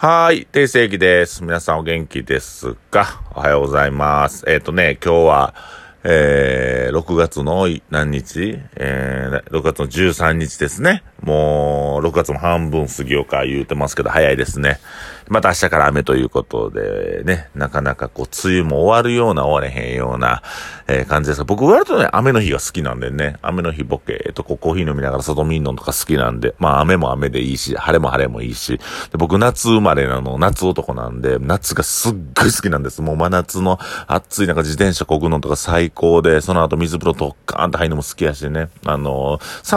はい、定世紀です。皆さんお元気ですか？おはようございます。今日は、6月の何日？6月の13日ですね。もう、6月も半分過ぎようか言うてますけど、早いですね。また明日から雨ということでね、なかなかこう、梅雨も終わるような終われへんような、感じですが、僕割とね、雨の日が好きなんでね、雨の日ボケ、コーヒー飲みながら外見んのとか好きなんで、まあ雨も雨でいいし、晴れも晴れもいいし、で僕夏生まれなの、夏男なんで、夏がすっごい好きなんです。もう真夏の暑い中自転車こぐのとか最高で、その後水風呂ドッカーンと入るのも好きやしね、サ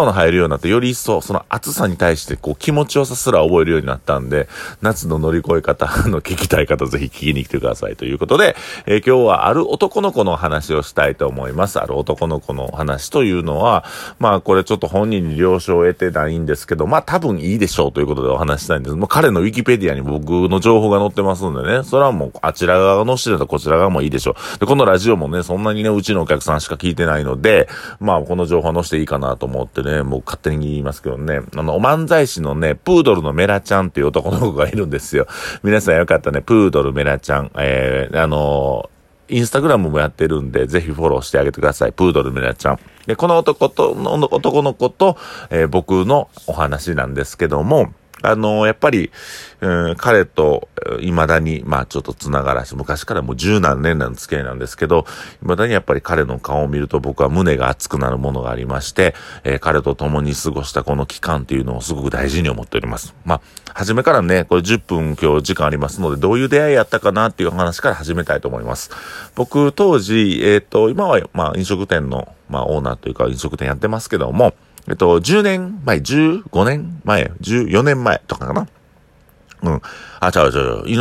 ウナ入るようになってより一層、その暑さに対してこう気持ちよさすら覚えるようになったんで、夏の乗り越え方の聞きたい方ぜひ聞きに来てくださいということで、今日はある男の子の話をしたいと思います。ある男の子の話というのは、まあこれちょっと本人に了承を得てないんですけど、まあ多分いいでしょうということでお話したいんです。もう彼のウィキペディアに僕の情報が載ってますんでね、それはもうあちら側の知れたこちら側もいいでしょう。でこのラジオもね、そんなにねうちのお客さんしか聞いてないので、まあこの情報載せていいかなと思ってね、もう勝手に言いますけどね、お漫才師のね、プードルのメラちゃんっていう男の子がいるんですよ。皆さんよかったね、プードルメラちゃん。インスタグラムもやってるんで、ぜひフォローしてあげてください。プードルメラちゃん。で、この男の子と、僕のお話なんですけども、やっぱり、彼と、未だに、まあちょっとつながらし、昔からもう十何年の付き合いなんですけど、未だにやっぱり彼の顔を見ると僕は胸が熱くなるものがありまして、彼と共に過ごしたこの期間っていうのをすごく大事に思っております。まあ、初めからね、これ10分今日時間ありますので、どういう出会いやったかなっていう話から始めたいと思います。僕、当時、今は、まあ飲食店の、まあオーナーというか飲食店やってますけども、14年前とかかな。飲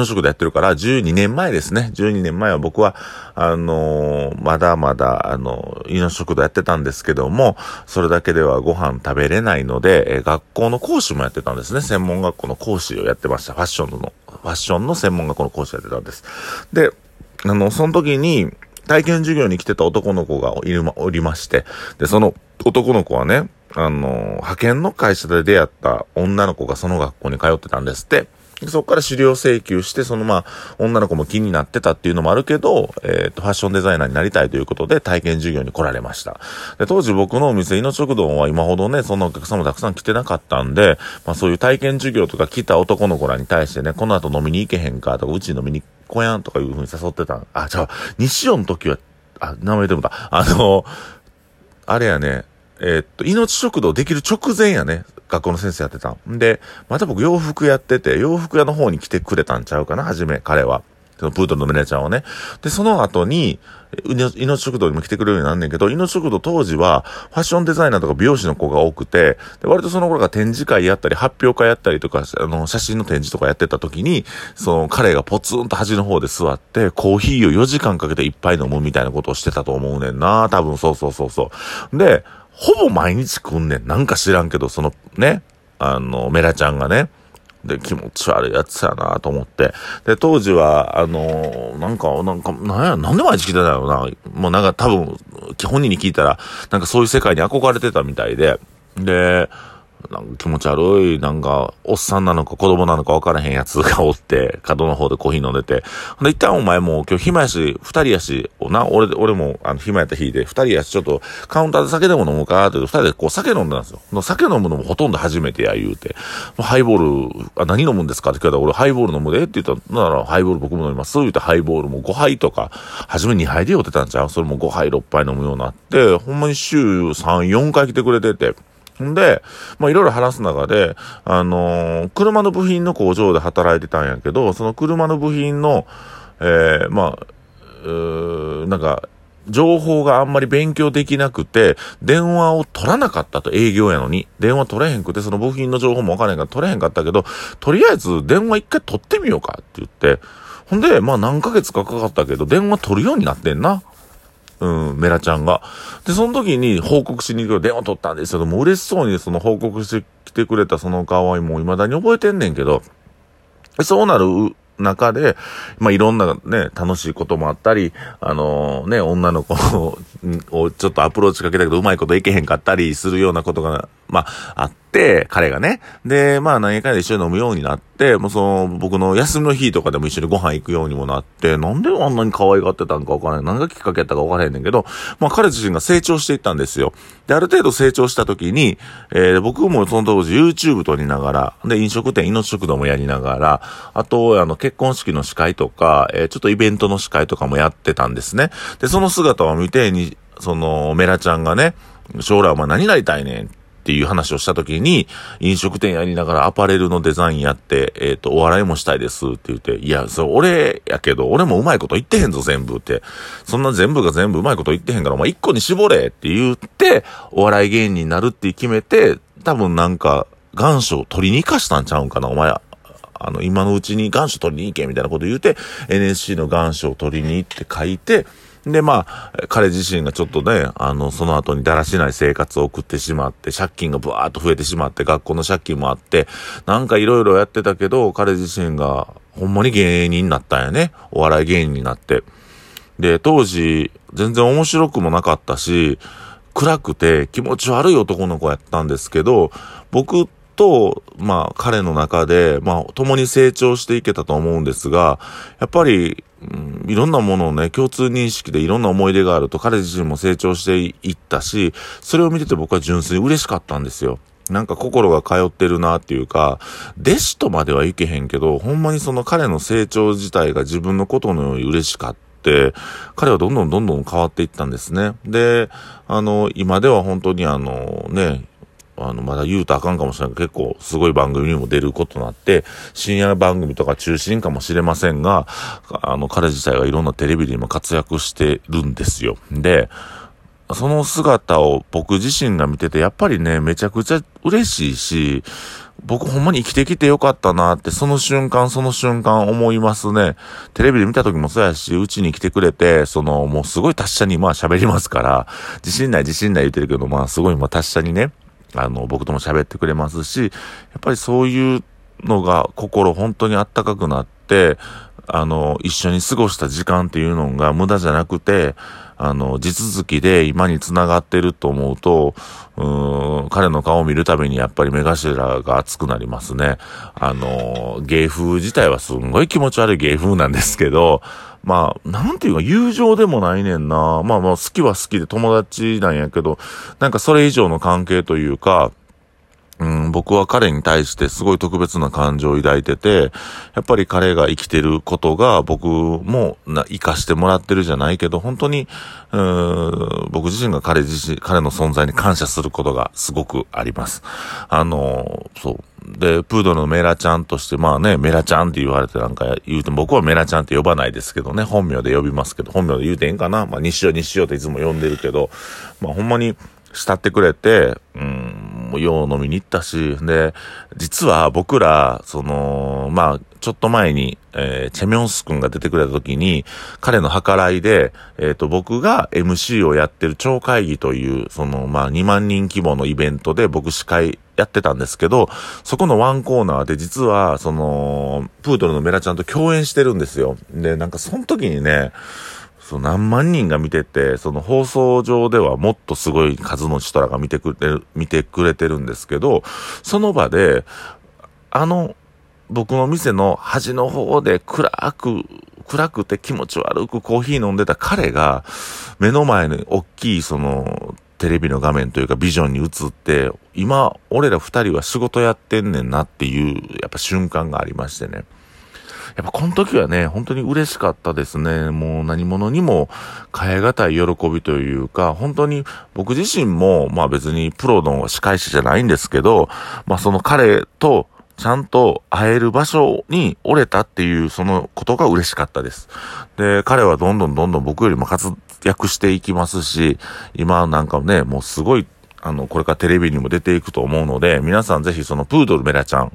食でやってるから、12年前ですね。12年前は僕は、飲食でやってたんですけども、それだけではご飯食べれないので、学校の講師もやってたんですね。専門学校の講師をやってました。ファッションの専門学校の講師をやってたんです。で、その時に、体験授業に来てた男の子がおりまして、で、その男の子はね、派遣の会社で出会った女の子がその学校に通ってたんですって。そこから資料請求して、女の子も気になってたっていうのもあるけど、ファッションデザイナーになりたいということで、体験授業に来られました。で、当時僕のお店、いの食堂は今ほどね、そんなお客さんもたくさん来てなかったんで、まあそういう体験授業とか来た男の子らに対してね、この後飲みに行けへんかとか、うちに飲みに来やんとかいう風に誘ってた。西尾の時は、名前出てもた。あれやね、命食堂できる直前やね、学校の先生やってたんで、また僕洋服やってて、洋服屋の方に来てくれたんちゃうかな、初め彼は。そのプードルのメラちゃんはね。で、その後に、命食堂にも来てくれるようになんねんけど、命食堂当時は、ファッションデザイナーとか美容師の子が多くて、で割とその頃が展示会やったり、発表会やったりとか、写真の展示とかやってた時に、彼がポツンと端の方で座って、コーヒーを4時間かけていっぱい飲むみたいなことをしてたと思うねんな。多分、そう。で、ほぼ毎日来んねん。なんか知らんけど、メラちゃんがね。で、気持ち悪いやつやなと思って。で、当時は、なんで毎日来てたのな。もう多分、本人に聞いたら、そういう世界に憧れてたみたいで。で、気持ち悪い、おっさんなのか子供なのか分からへんやつがおって、角の方でコーヒー飲んでて。で、一旦お前もう今日暇やし、二人やし、俺も、暇やった日で、二人やし、ちょっとカウンターで酒でも飲むかって、二人でこう酒飲んでたんですよ。酒飲むのもほとんど初めてや、言うて。ハイボール、何飲むんですかって聞かれたら、俺ハイボール飲むでって言ったら、ハイボール僕も飲みます。言うてハイボールも5杯とか、初め2杯で酔ってたんちゃう？それも5杯、6杯飲むようになって、ほんまに週3、4回来てくれてて、んで、まあ、いろいろ話す中で、車の部品の工場で働いてたんやけど、その車の部品の、情報があんまり勉強できなくて、電話を取らなかったと、営業やのに。電話取れへんくて、その部品の情報もわからへんから取れへんかったけど、とりあえず電話一回取ってみようかって言って、ほんで、まあ、何ヶ月かかかったけど、電話取るようになってんな。メラちゃんが。で、その時に報告しに行くよ。電話取ったんですよ。もう嬉しそうにその報告してきてくれたその顔はもう未だに覚えてんねんけど、そうなる中で、まあ、いろんなね、楽しいこともあったり、女の子をちょっとアプローチかけたけどうまいこといけへんかったりするようなことがまあ、あって、彼がね。で、まあ、何回かで一緒に飲むようになって、もうその、僕の休みの日とかでも一緒にご飯行くようにもなって、なんであんなに可愛がってたんかわからない。何がきっかけやったかわからへんねんけど、まあ、彼自身が成長していったんですよ。で、ある程度成長した時に、僕もその当時 YouTube 撮りながら、で、飲食店、命食堂もやりながら、あと、結婚式の司会とか、ちょっとイベントの司会とかもやってたんですね。で、その姿を見て、その、メラちゃんがね、将来お前何になりたいねんっていう話をしたときに、飲食店やりながらアパレルのデザインやって、お笑いもしたいですって言って、いや、それ俺やけど、俺もうまいこと言ってへんぞ全部って。そんな全部が全部うまいこと言ってへんから、お前一個に絞れって言って、お笑い芸人になるって決めて、多分なんか、願書を取りに行かしたんちゃうんかな、お前ら。今のうちに願書取りに行けみたいなこと言うて、NSC の願書を取りに行って書いて、で、まあ、彼自身がちょっとね、その後にだらしない生活を送ってしまって、借金がブワーッと増えてしまって、学校の借金もあって、なんかいろいろやってたけど、彼自身が、ほんまに芸人になったんやね。お笑い芸人になって。で、当時、全然面白くもなかったし、暗くて気持ち悪い男の子やったんですけど、僕と、まあ、彼の中で、まあ、共に成長していけたと思うんですが、やっぱり、いろんなものをね、共通認識でいろんな思い出があると彼自身も成長していったし、それを見てて僕は純粋に嬉しかったんですよ。なんか心が通ってるなっていうか、弟子とまではいけへんけど、ほんまにその彼の成長自体が自分のことのように嬉しかった。彼はどんどん変わっていったんですね。で、今では本当にね、まだ言うとあかんかもしれないけど、結構すごい番組にも出ることになって、深夜番組とか中心かもしれませんが、彼自体はいろんなテレビでも活躍してるんですよ。で、その姿を僕自身が見てて、やっぱりね、めちゃくちゃ嬉しいし、僕ほんまに生きてきてよかったなって、その瞬間思いますね。テレビで見た時もそうやし、うちに来てくれて、もうすごい達者にまあ喋りますから、自信ない言ってるけど、まあすごいまあ達者にね、僕とも喋ってくれますし、やっぱりそういうのが心本当にあったかくなって、一緒に過ごした時間っていうのが無駄じゃなくて、地続きで今に繋がってると思うと、彼の顔を見るたびにやっぱり目頭が熱くなりますね。芸風自体はすんごい気持ち悪い芸風なんですけど、まあ、なんていうか友情でもないねんな。まあまあ、好きは好きで友達なんやけど、なんかそれ以上の関係というか、僕は彼に対してすごい特別な感情を抱いてて、やっぱり彼が生きてることが僕も生かしてもらってるじゃないけど、本当に僕自身が彼の存在に感謝することがすごくあります。そう。で、プードルのメラちゃんとして、まあね、メラちゃんって言われてなんか言うても、僕はメラちゃんって呼ばないですけどね、本名で呼びますけど、本名で言うていいんかな、まあ西尾っていつも呼んでるけど、まあほんまに慕ってくれて、よう飲みに行ったし、で、実は僕ら、まあ、ちょっと前に、チェミョンス君が出てくれた時に、彼の計らいで、僕が MC をやってる超会議という、まあ、2万人規模のイベントで僕司会やってたんですけど、そこのワンコーナーで実は、プードルのメラちゃんと共演してるんですよ。で、なんかその時にね、何万人が見てて、放送上ではもっとすごい数の人らが見てくれてるんですけど、その場で、僕の店の端の方で暗くて気持ち悪くコーヒー飲んでた彼が、目の前に大きいテレビの画面というかビジョンに映って、今、俺ら二人は仕事やってんねんなっていう、やっぱ瞬間がありましてね。やっぱこの時はね、本当に嬉しかったですね。もう何者にも変えがたい喜びというか、本当に僕自身も、まあ別にプロの司会者じゃないんですけど、まあその彼とちゃんと会える場所に折れたっていうそのことが嬉しかったです。で、彼はどんどん僕よりも活躍していきますし、今なんかね、もうすごいこれからテレビにも出ていくと思うので、皆さんぜひプードルメラちゃん、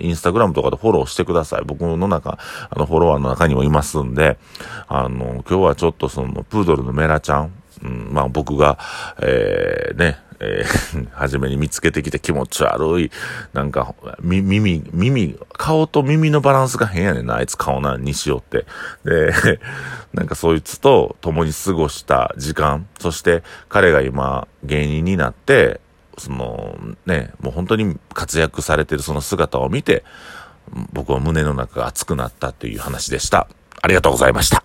インスタグラムとかでフォローしてください。僕の中、フォロワーの中にもいますんで、今日はちょっとプードルのメラちゃん、まあ僕が、初めに見つけてきて気持ち悪い、なんか、顔と耳のバランスが変やねんな、あいつ顔な、西尾って。で、なんかそいつと共に過ごした時間、そして彼が今芸人になって、そのね、もう本当に活躍されてるその姿を見て、僕は胸の中が熱くなったという話でした。ありがとうございました。